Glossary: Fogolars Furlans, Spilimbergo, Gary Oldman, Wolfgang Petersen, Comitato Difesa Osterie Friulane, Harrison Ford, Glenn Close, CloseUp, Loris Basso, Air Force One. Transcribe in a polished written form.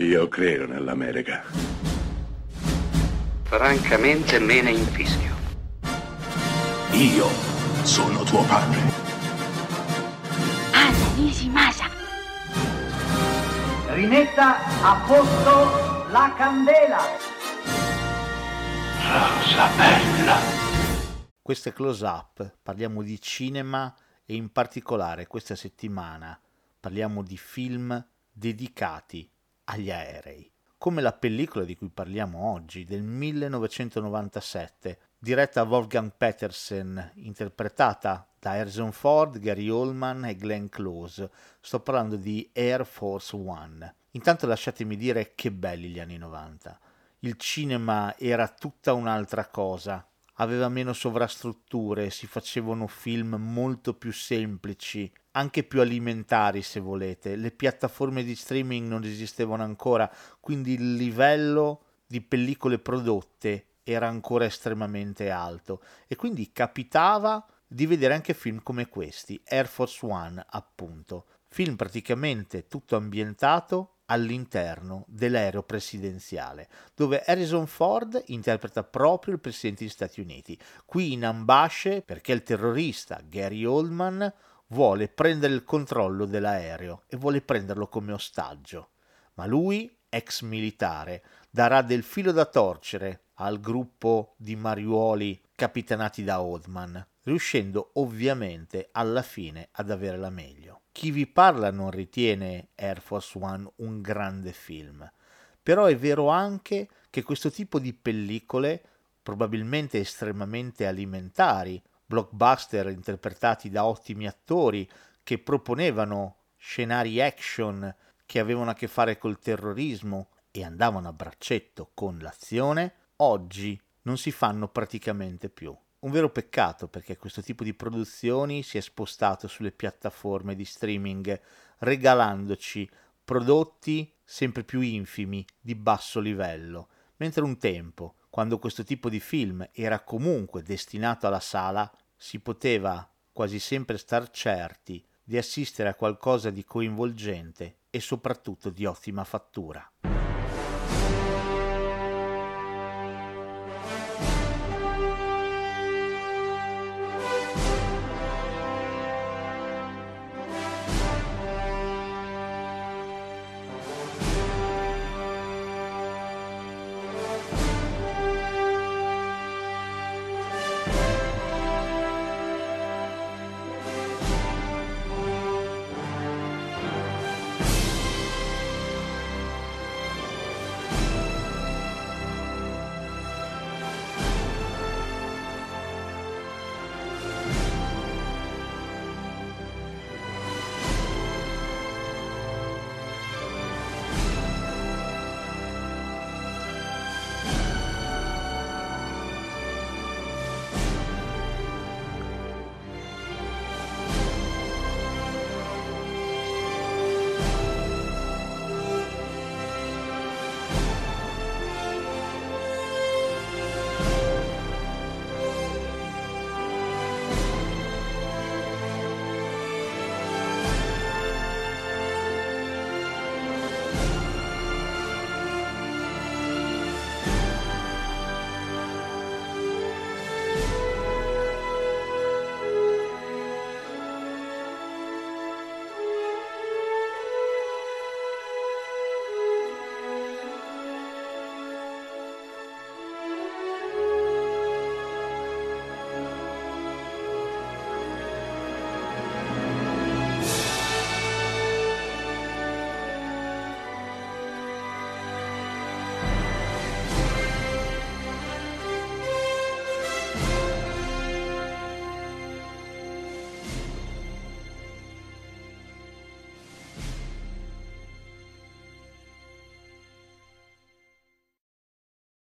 Io credo nell'America. Francamente me ne infischio. Io sono tuo padre. Anna Nishimasa. Rimetta a posto la candela. Rosa bella. Questo è Close Up. Parliamo di cinema e in particolare questa settimana parliamo di film dedicati agli aerei, come la pellicola di cui parliamo oggi, del 1997, diretta a Wolfgang Petersen, interpretata da Harrison Ford, Gary Oldman e Glenn Close. Sto parlando di Air Force One. Intanto lasciatemi dire che belli gli anni 90. Il cinema era tutta un'altra cosa, aveva meno sovrastrutture, si facevano film molto più semplici, anche più alimentari se volete, le piattaforme di streaming non esistevano ancora, quindi il livello di pellicole prodotte era ancora estremamente alto e quindi capitava di vedere anche film come questi, Air Force One appunto, film praticamente tutto ambientato all'interno dell'aereo presidenziale, dove Harrison Ford interpreta proprio il presidente degli Stati Uniti, qui in ambasce perché il terrorista Gary Oldman vuole prendere il controllo dell'aereo e vuole prenderlo come ostaggio, ma lui, ex militare, darà del filo da torcere al gruppo di mariuoli capitanati da Oldman, riuscendo ovviamente alla fine ad avere la meglio. Chi vi parla non ritiene Air Force One un grande film, però è vero anche che questo tipo di pellicole, probabilmente estremamente alimentari, blockbuster interpretati da ottimi attori che proponevano scenari action che avevano a che fare col terrorismo e andavano a braccetto con l'azione, oggi non si fanno praticamente più. Un vero peccato perché questo tipo di produzioni si è spostato sulle piattaforme di streaming, regalandoci prodotti sempre più infimi, di basso livello, mentre un tempo, quando questo tipo di film era comunque destinato alla sala, si poteva quasi sempre star certi di assistere a qualcosa di coinvolgente e soprattutto di ottima fattura.